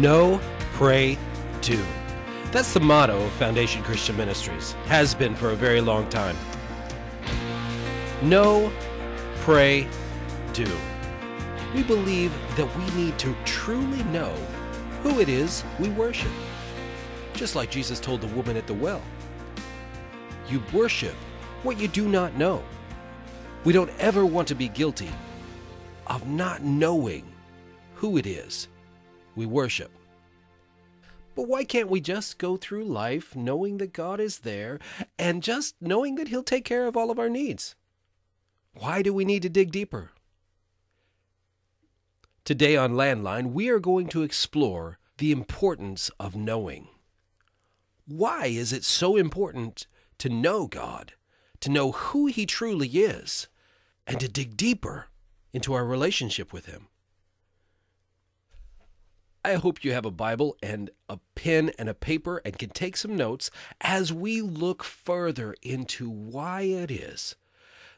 know, pray, do. That's the motto of Foundation Christian Ministries, has been for a very long time. Know, pray, do. We believe that we need to truly know who it is we worship. Just like Jesus told the woman at the well, you worship what you do not know. We don't ever want to be guilty of not knowing who it is we worship. But why can't we just go through life knowing that God is there and just knowing that He'll take care of all of our needs? Why do we need to dig deeper? Today on Landline, we are going to explore the importance of knowing. Why is it so important to know God, to know who He truly is, and to dig deeper into our relationship with Him? I hope you have a Bible and a pen and a paper and can take some notes as we look further into why it is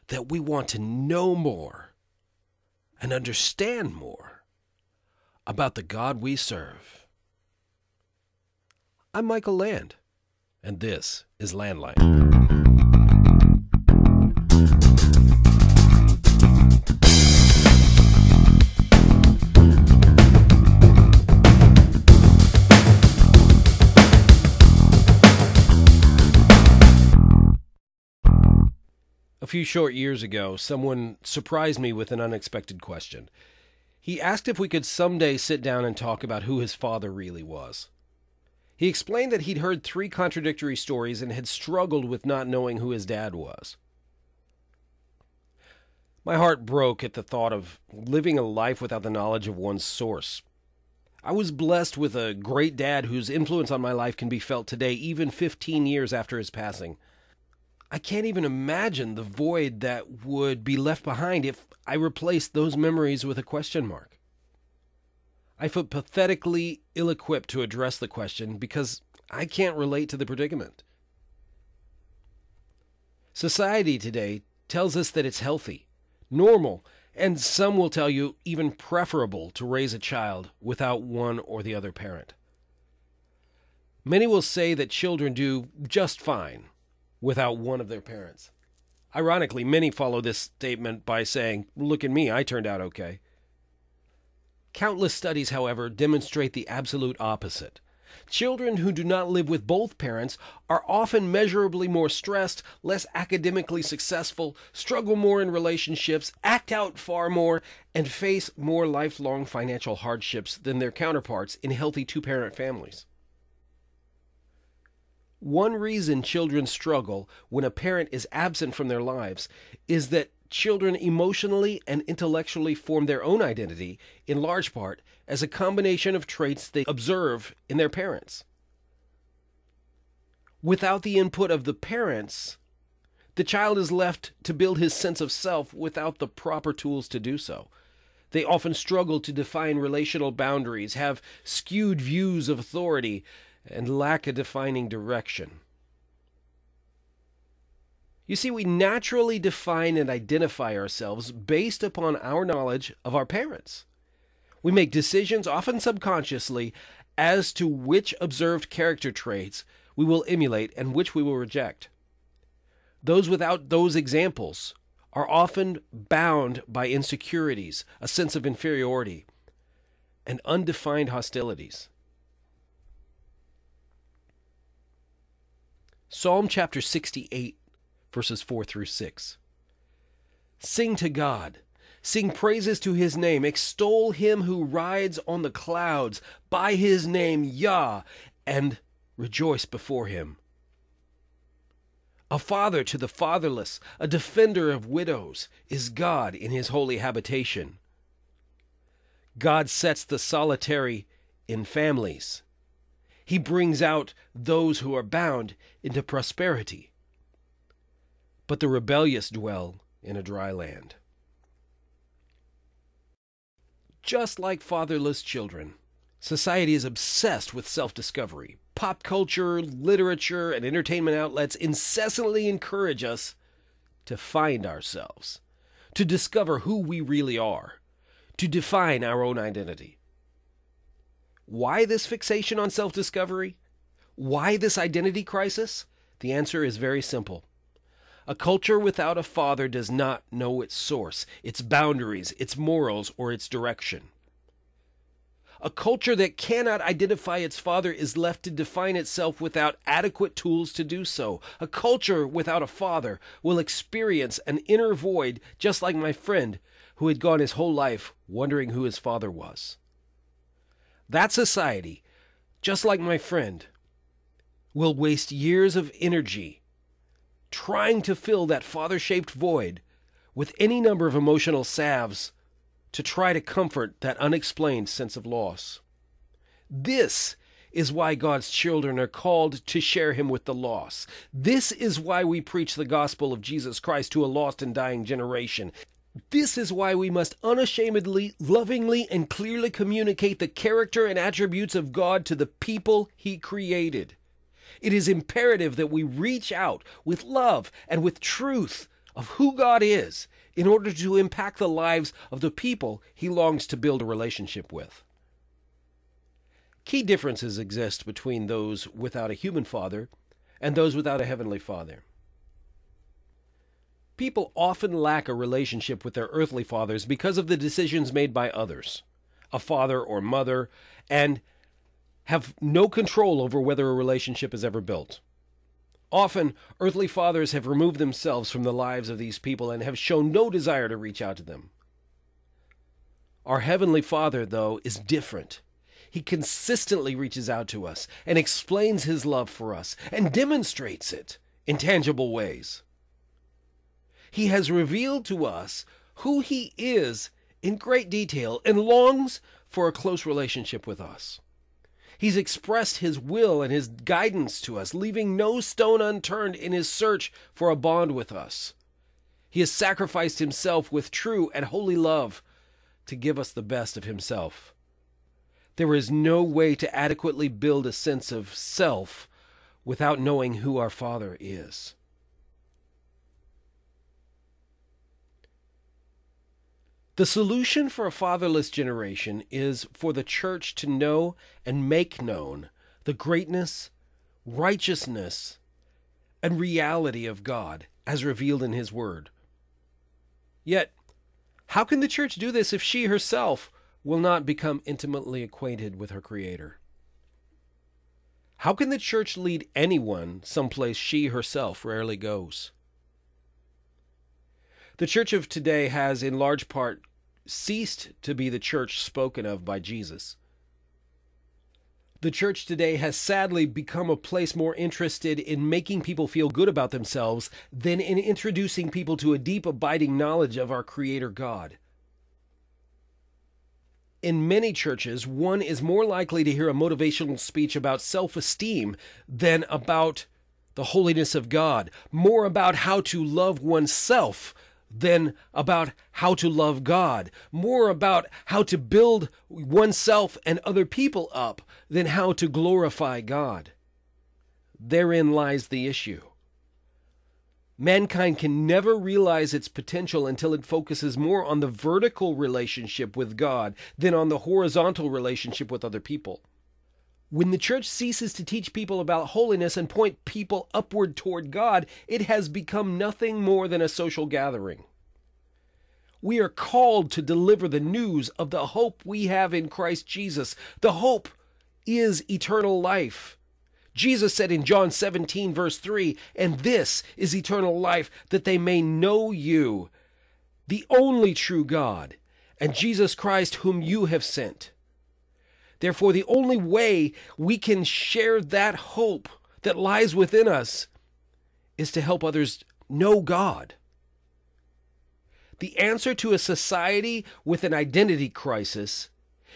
that we want to know more and understand more about the God we serve. I'm Michael Land, and this is Landline. A few short years ago, someone surprised me with an unexpected question. He asked if we could someday sit down and talk about who his father really was. He explained that he'd heard three contradictory stories and had struggled with not knowing who his dad was. My heart broke at the thought of living a life without the knowledge of one's source. I was blessed with a great dad whose influence on my life can be felt today, even 15 years after his passing. I can't even imagine the void that would be left behind if I replaced those memories with a question mark. I feel pathetically ill-equipped to address the question because I can't relate to the predicament. Society today tells us that it's healthy, normal, and some will tell you even preferable to raise a child without one or the other parent. Many will say that children do just fine without one of their parents. Ironically, many follow this statement by saying, "Look at me, I turned out okay." Countless studies, however, demonstrate the absolute opposite. Children who do not live with both parents are often measurably more stressed, less academically successful, struggle more in relationships, act out far more, and face more lifelong financial hardships than their counterparts in healthy two-parent families. One reason children struggle when a parent is absent from their lives is that children emotionally and intellectually form their own identity, in large part, as a combination of traits they observe in their parents. Without the input of the parents, the child is left to build his sense of self without the proper tools to do so. They often struggle to define relational boundaries, have skewed views of authority, and lack a defining direction. You see, we naturally define and identify ourselves based upon our knowledge of our parents. We make decisions, often subconsciously, as to which observed character traits we will emulate and which we will reject. Those without those examples are often bound by insecurities, a sense of inferiority, and undefined hostilities. Psalm chapter 68, verses 4 through 6. Sing to God, sing praises to His name, extol Him who rides on the clouds, by His name, Yah, and rejoice before Him. A father to the fatherless, a defender of widows, is God in His holy habitation. God sets the solitary in families. He brings out those who are bound into prosperity, but the rebellious dwell in a dry land. Just like fatherless children, society is obsessed with self-discovery. Pop culture, literature, and entertainment outlets incessantly encourage us to find ourselves, to discover who we really are, to define our own identity. Why this fixation on self-discovery? Why this identity crisis? The answer is very simple. A culture without a father does not know its source, its boundaries, its morals, or its direction. A culture that cannot identify its father is left to define itself without adequate tools to do so. A culture without a father will experience an inner void, just like my friend who had gone his whole life wondering who his father was. That society, just like my friend, will waste years of energy trying to fill that father-shaped void with any number of emotional salves to try to comfort that unexplained sense of loss. This is why God's children are called to share him with the lost. This is why we preach the gospel of Jesus Christ to a lost and dying generation. This is why we must unashamedly, lovingly, and clearly communicate the character and attributes of God to the people he created. It is imperative that we reach out with love and with truth of who God is in order to impact the lives of the people he longs to build a relationship with. Key differences exist between those without a human father and those without a heavenly father. People often lack a relationship with their earthly fathers because of the decisions made by others, a father or mother, and have no control over whether a relationship is ever built. Often, earthly fathers have removed themselves from the lives of these people and have shown no desire to reach out to them. Our Heavenly Father, though, is different. He consistently reaches out to us and explains his love for us and demonstrates it in tangible ways. He has revealed to us who he is in great detail and longs for a close relationship with us. He's expressed his will and his guidance to us, leaving no stone unturned in his search for a bond with us. He has sacrificed himself with true and holy love to give us the best of himself. There is no way to adequately build a sense of self without knowing who our Father is. The solution for a fatherless generation is for the church to know and make known the greatness, righteousness, and reality of God as revealed in his word. Yet, how can the church do this if she herself will not become intimately acquainted with her Creator? How can the church lead anyone someplace she herself rarely goes? The church of today has, in large part, ceased to be the church spoken of by Jesus. The church today has sadly become a place more interested in making people feel good about themselves than in introducing people to a deep, abiding knowledge of our Creator God. In many churches, one is more likely to hear a motivational speech about self-esteem than about the holiness of God, more about how to love oneself than about how to love God, more about how to build oneself and other people up than how to glorify God. Therein lies the issue. Mankind can never realize its potential until it focuses more on the vertical relationship with God than on the horizontal relationship with other people. When the church ceases to teach people about holiness and point people upward toward God, it has become nothing more than a social gathering. We are called to deliver the news of the hope we have in Christ Jesus. The hope is eternal life. Jesus said in John 17, verse 3, "And this is eternal life, that they may know you, the only true God, and Jesus Christ whom you have sent." Therefore, the only way we can share that hope that lies within us is to help others know God. The answer to a society with an identity crisis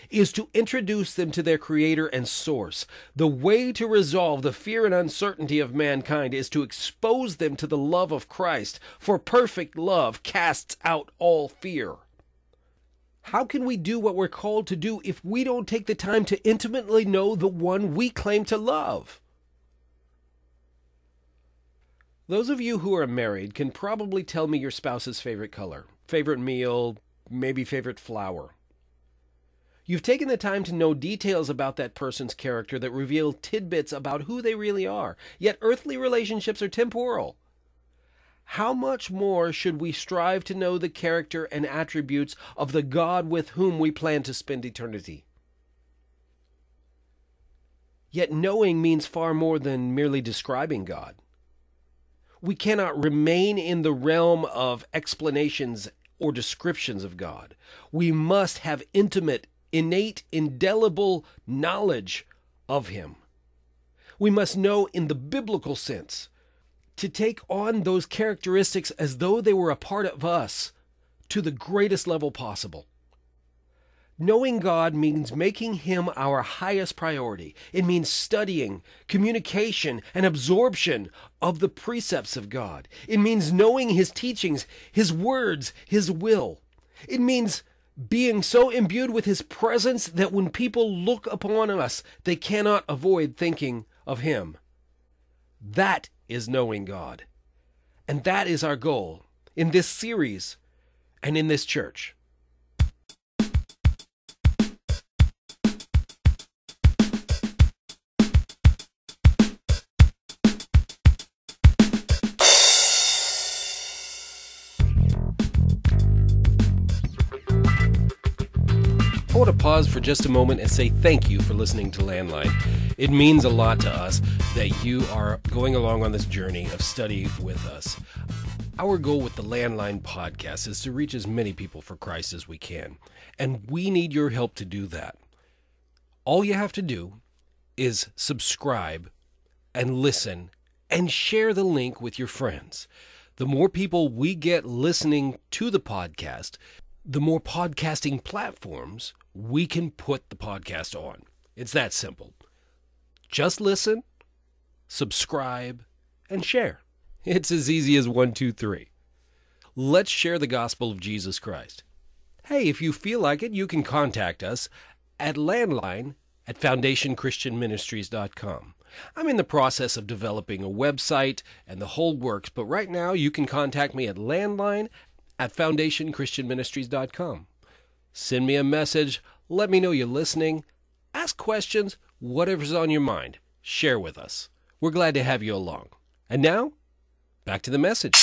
is to introduce them to their Creator and source. The way to resolve the fear and uncertainty of mankind is to expose them to the love of Christ, for perfect love casts out all fear. How can we do what we're called to do if we don't take the time to intimately know the one we claim to love? Those of you who are married can probably tell me your spouse's favorite color, favorite meal, maybe favorite flower. You've taken the time to know details about that person's character that reveal tidbits about who they really are. Yet earthly relationships are temporal. How much more should we strive to know the character and attributes of the God with whom we plan to spend eternity? Yet knowing means far more than merely describing God. We cannot remain in the realm of explanations or descriptions of God. We must have intimate, innate, indelible knowledge of Him. We must know in the biblical sense, to take on those characteristics as though they were a part of us to the greatest level possible. Knowing God means making Him our highest priority. It means studying, communication, and absorption of the precepts of God. It means knowing His teachings, His words, His will. It means being so imbued with His presence that when people look upon us, they cannot avoid thinking of Him. That is knowing God. And that is our goal in this series and in this church. I want to pause for just a moment and say thank you for listening to Landline. It means a lot to us that you are going along on this journey of study with us. Our goal with the Landline podcast is to reach as many people for Christ as we can, and we need your help to do that. All you have to do is subscribe and listen and share the link with your friends. The more people we get listening to the podcast, the more podcasting platforms we can put the podcast on. It's that simple. Just listen, subscribe, and share. It's as easy as 1, 2, 3. Let's share the gospel of Jesus Christ. Hey, if you feel like it, you can contact us at landline@foundationchristianministries.com. I'm in the process of developing a website and the whole works, but right now you can contact me at landline@foundationchristianministries.com. Send me a message. Let me know you're listening. Ask questions. Whatever's on your mind, share with us. We're glad to have you along. And now, back to the message.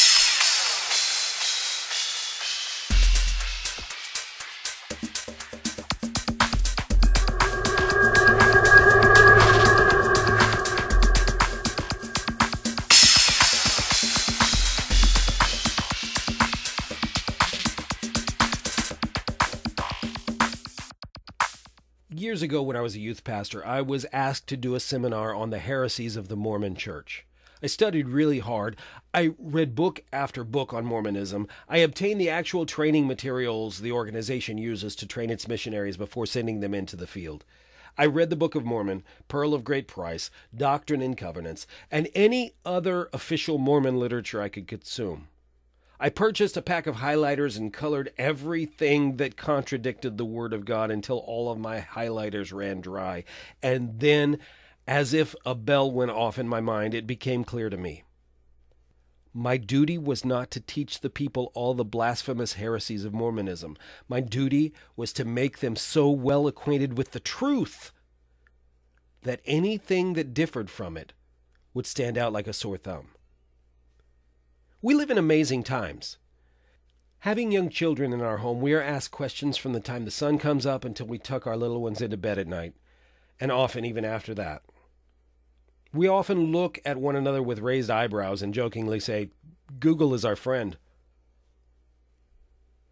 Years ago, when I was a youth pastor, I was asked to do a seminar on the heresies of the Mormon Church. I studied really hard. I read book after book on Mormonism. I obtained the actual training materials the organization uses to train its missionaries before sending them into the field. I read the Book of Mormon, Pearl of Great Price, Doctrine and Covenants, and any other official Mormon literature I could consume. I purchased a pack of highlighters and colored everything that contradicted the Word of God until all of my highlighters ran dry. And then, as if a bell went off in my mind, it became clear to me. My duty was not to teach the people all the blasphemous heresies of Mormonism. My duty was to make them so well acquainted with the truth that anything that differed from it would stand out like a sore thumb. We live in amazing times. Having young children in our home, we are asked questions from the time the sun comes up until we tuck our little ones into bed at night, and often even after that. We often look at one another with raised eyebrows and jokingly say, "Google is our friend."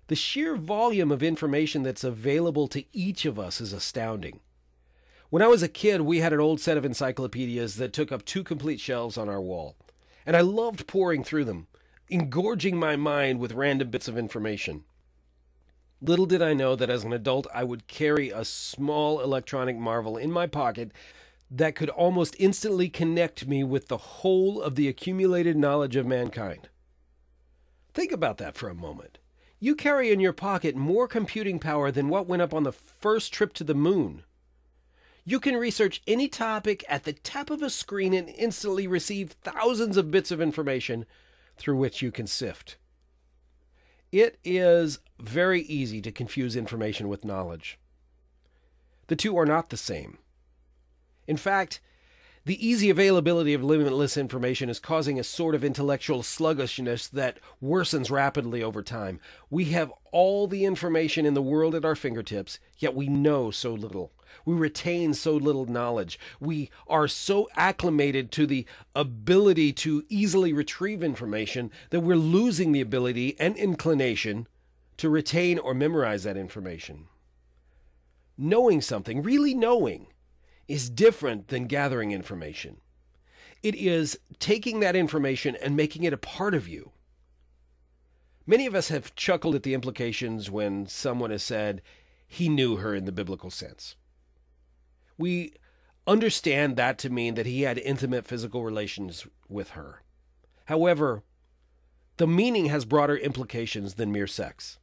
The sheer volume of information that's available to each of us is astounding. When I was a kid, we had an old set of encyclopedias that took up 2 complete shelves on our wall, and I loved poring through them, engorging my mind with random bits of information. Little did I know that as an adult I would carry a small electronic marvel in my pocket that could almost instantly connect me with the whole of the accumulated knowledge of mankind. Think about that for a moment. You carry in your pocket more computing power than what went up on the first trip to the moon. You can research any topic at the tap of a screen and instantly receive thousands of bits of information through which you can sift. It is very easy to confuse information with knowledge. The two are not the same. In fact, the easy availability of limitless information is causing a sort of intellectual sluggishness that worsens rapidly over time. We have all the information in the world at our fingertips, yet we know so little. We retain so little knowledge. We are so acclimated to the ability to easily retrieve information that we're losing the ability and inclination to retain or memorize that information. Knowing something, really knowing, is different than gathering information. It is taking that information and making it a part of you. Many of us have chuckled at the implications when someone has said, "He knew her in the biblical sense." We understand that to mean that he had intimate physical relations with her. However, the meaning has broader implications than mere sex.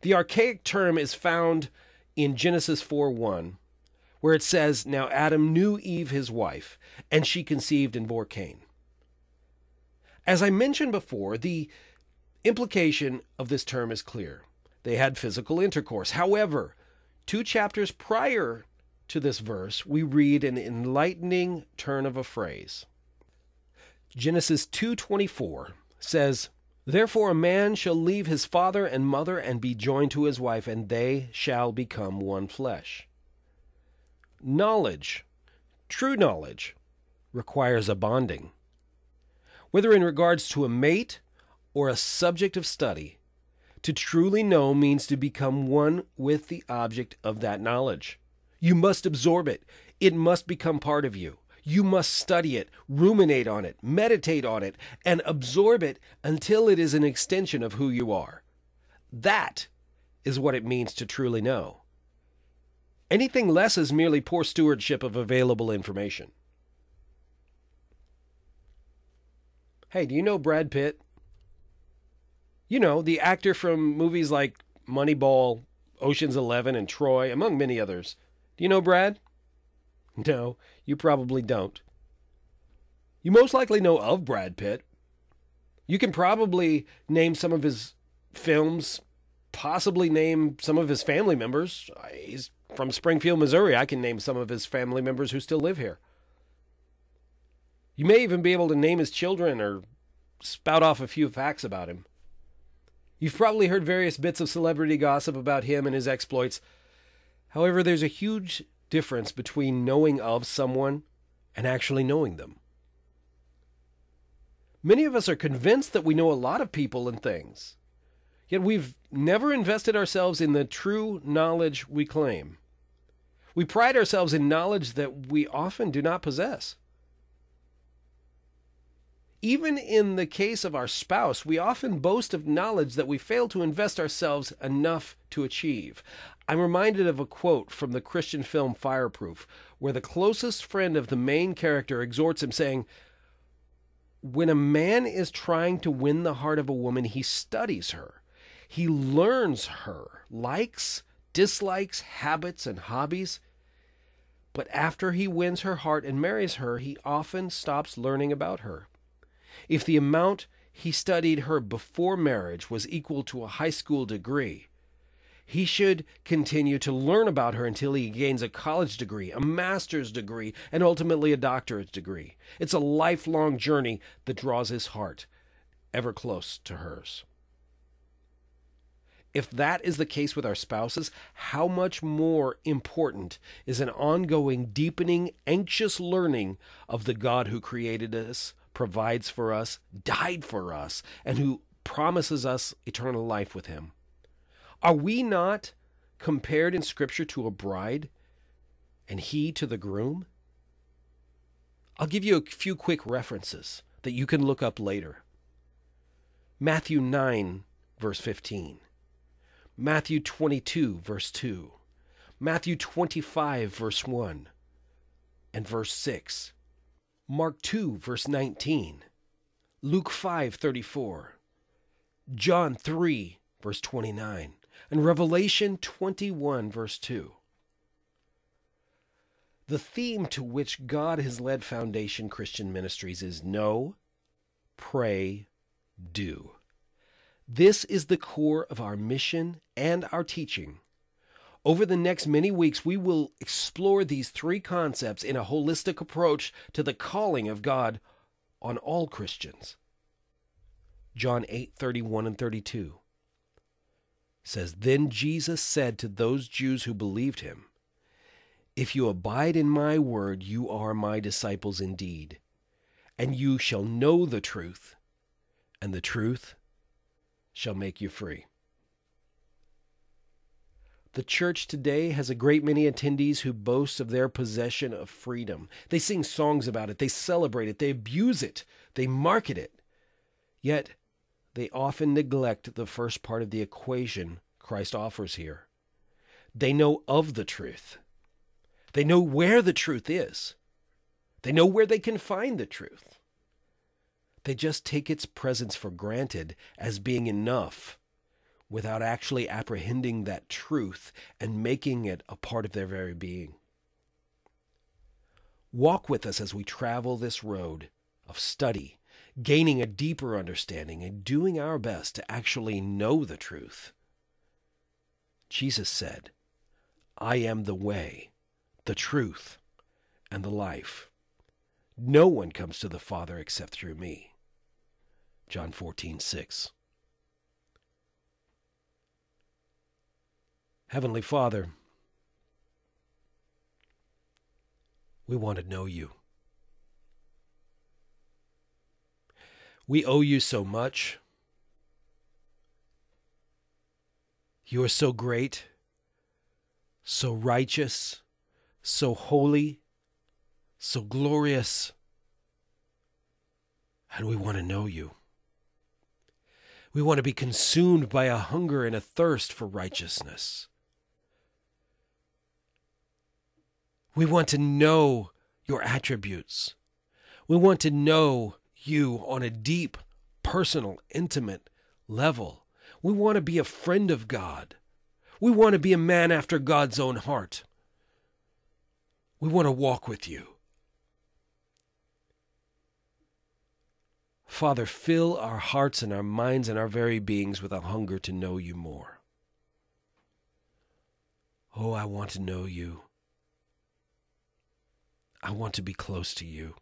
The archaic term is found in Genesis 4:1, where it says, "Now Adam knew Eve his wife, and she conceived and bore Cain." As I mentioned before, the implication of this term is clear. They had physical intercourse. However, 2 chapters prior to this verse, we read an enlightening turn of a phrase. Genesis 2:24 says, "Therefore a man shall leave his father and mother and be joined to his wife, and they shall become one flesh." Knowledge, true knowledge, requires a bonding. Whether in regards to a mate or a subject of study, to truly know means to become one with the object of that knowledge. You must absorb it. It must become part of you. You must study it, ruminate on it, meditate on it, and absorb it until it is an extension of who you are. That is what it means to truly know. Anything less is merely poor stewardship of available information. Hey, do you know Brad Pitt? You know, the actor from movies like Moneyball, Ocean's 11, and Troy, among many others. Do you know Brad? No, you probably don't. You most likely know of Brad Pitt. You can probably name some of his films, possibly name some of his family members. He's from Springfield, Missouri. I can name some of his family members who still live here. You may even be able to name his children or spout off a few facts about him. You've probably heard various bits of celebrity gossip about him and his exploits. However, there's a huge difference between knowing of someone and actually knowing them. Many of us are convinced that we know a lot of people and things, yet we've never invested ourselves in the true knowledge we claim. We pride ourselves in knowledge that we often do not possess. Even in the case of our spouse, we often boast of knowledge that we fail to invest ourselves enough to achieve. I'm reminded of a quote from the Christian film Fireproof, where the closest friend of the main character exhorts him, saying, "When a man is trying to win the heart of a woman, he studies her. He learns her likes, dislikes, habits, and hobbies. But after he wins her heart and marries her, he often stops learning about her. If the amount he studied her before marriage was equal to a high school degree, he should continue to learn about her until he gains a college degree, a master's degree, and ultimately a doctorate degree. It's a lifelong journey that draws his heart ever close to hers." If that is the case with our spouses, how much more important is an ongoing, deepening, anxious learning of the God who created us, provides for us, died for us, and who promises us eternal life with him. Are we not compared in Scripture to a bride, and he to the groom? I'll give you a few quick references that you can look up later. Matthew 9, verse 15. Matthew 22, verse 2. Matthew 25, verse 1. And verse 6. Mark 2, verse 19, Luke 5, 34, John 3, verse 29, and Revelation 21, verse 2. The theme to which God has led Foundation Christian Ministries is know, pray, do. This is the core of our mission and our teaching. Over the next many weeks, we will explore these three concepts in a holistic approach to the calling of God on all Christians. John 8:31 and 32 says, "Then Jesus said to those Jews who believed him, 'If you abide in my word, you are my disciples indeed, and you shall know the truth, and the truth shall make you free.'" The church today has a great many attendees who boast of their possession of freedom. They sing songs about it. They celebrate it. They abuse it. They market it. Yet, they often neglect the first part of the equation Christ offers here. They know of the truth. They know where the truth is. They know where they can find the truth. They just take its presence for granted as being enough, without actually apprehending that truth and making it a part of their very being. Walk with us as we travel this road of study, gaining a deeper understanding and doing our best to actually know the truth. Jesus said, "I am the way, the truth, and the life. No one comes to the Father except through me." John 14:6. Heavenly Father, we want to know you. We owe you so much. You are so great, so righteous, so holy, so glorious, and we want to know you. We want to be consumed by a hunger and a thirst for righteousness. We want to know your attributes. We want to know you on a deep, personal, intimate level. We want to be a friend of God. We want to be a man after God's own heart. We want to walk with you. Father, fill our hearts and our minds and our very beings with a hunger to know you more. Oh, I want to know you. I want to be close to you.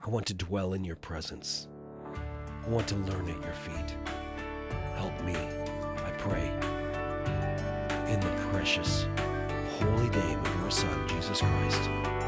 I want to dwell in your presence. I want to learn at your feet. Help me, I pray, in the precious, holy name of your Son, Jesus Christ.